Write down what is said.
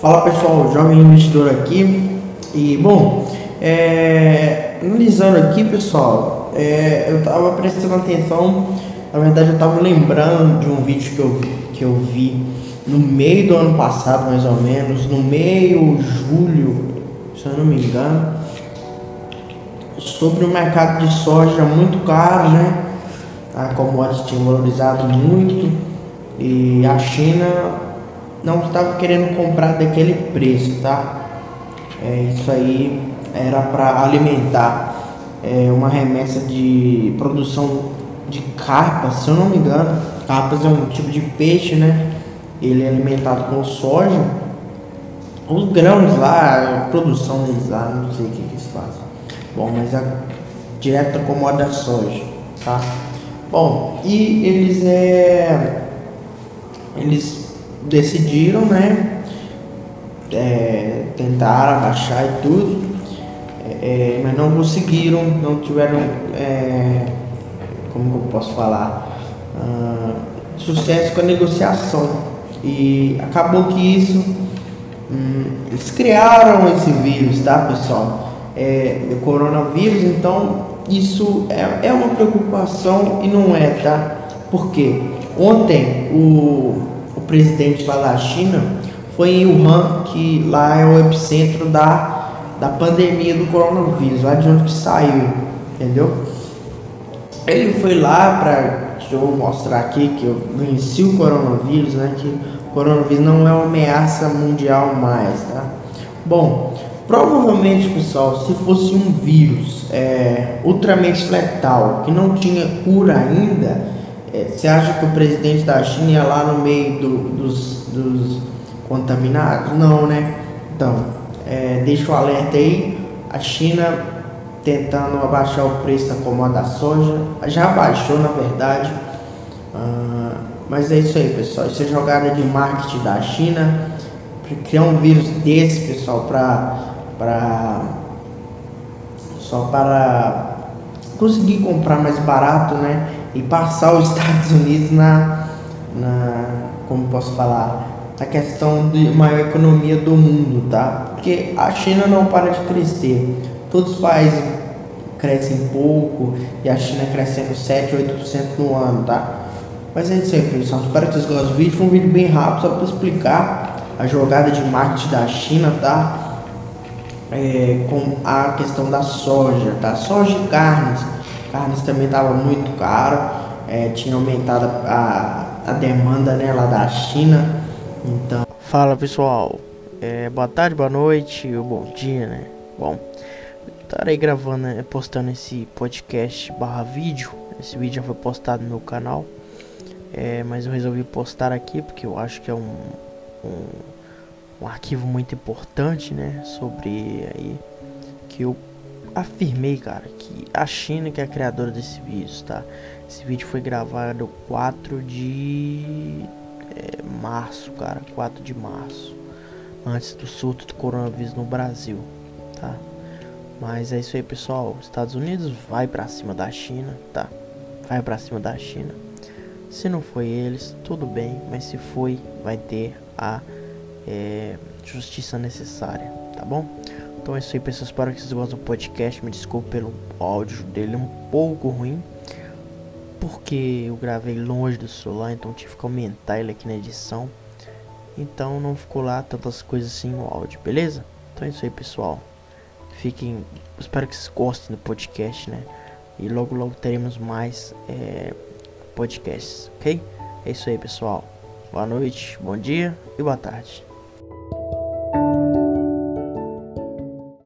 Fala pessoal, jovem investidor aqui. E bom, analisando aqui pessoal, eu tava prestando atenção, na verdade eu tava lembrando de um vídeo que eu vi no meio do ano passado, mais ou menos, no meio de julho, se eu não me engano, sobre o mercado de soja muito caro, né? A commodity tinha valorizado muito e a China não estava querendo comprar daquele preço, tá? Isso aí era para alimentar uma remessa de produção de carpas, se eu não me engano. Carpas é um tipo de peixe, né? Ele é alimentado com soja. Os grãos lá, a produção deles lá, não sei o que eles fazem. Bom, mas é direto da commodity soja, tá? Bom, e eles decidiram, né? Tentaram abaixar e tudo, mas não conseguiram, não tiveram, como eu posso falar, sucesso com a negociação, e acabou que isso, eles criaram esse vírus, tá pessoal, o coronavírus. Então isso é uma preocupação e não é, tá? Porque ontem o presidente lá da China foi em Wuhan, que lá é o epicentro da pandemia do coronavírus, lá de onde que saiu, entendeu? Ele foi lá para, deixa eu mostrar aqui que eu venci o coronavírus, né? Que o coronavírus não é uma ameaça mundial mais, tá? Bom, provavelmente, pessoal, se fosse um vírus ultramente letal, que não tinha cura ainda, você acha que o presidente da China ia lá no meio dos contaminados? Não, né? Então, deixa o alerta aí. A China tentando abaixar o preço da commodity da soja, já abaixou na verdade, mas é isso aí pessoal, isso é jogada de marketing da China, criar um vírus desse pessoal só para conseguir comprar mais barato, né? E passar os Estados Unidos como posso falar, a questão de maior economia do mundo, tá? Porque a China não para de crescer, todos os países crescem pouco e a China crescendo 7, 8% no ano, tá? Mas é isso aí pessoal, espero que vocês gostem do vídeo. Foi um vídeo bem rápido só para explicar a jogada de marketing da China, tá? Com a questão da soja, tá? Soja e carnes também tava muito caro, tinha aumentado a demanda, né, lá da China. Então, fala pessoal, boa tarde, boa noite, ou bom dia, né? Bom, estarei gravando, postando esse podcast / vídeo. Esse vídeo já foi postado no meu canal, mas eu resolvi postar aqui porque eu acho que é um arquivo muito importante, né? Sobre aí que eu afirmei, cara, que a China que é a criadora desse vídeo, tá? Esse vídeo foi gravado 4 de março, cara, 4 de março, antes do surto do coronavírus no Brasil, tá? Mas é isso aí, pessoal. Estados Unidos vai pra cima da China, tá? Vai pra cima da China. Se não foi eles, tudo bem, mas se foi, vai ter a justiça necessária, tá bom? Então é isso aí, pessoal. Espero que vocês gostem do podcast. Me desculpe pelo áudio dele, é um pouco ruim, porque eu gravei longe do celular, então tive que aumentar ele aqui na edição, então não ficou lá tantas coisas assim no áudio, beleza? Então é isso aí pessoal, fiquem, espero que vocês gostem do podcast, né? E logo teremos mais podcasts, ok? É isso aí pessoal, boa noite, bom dia e boa tarde.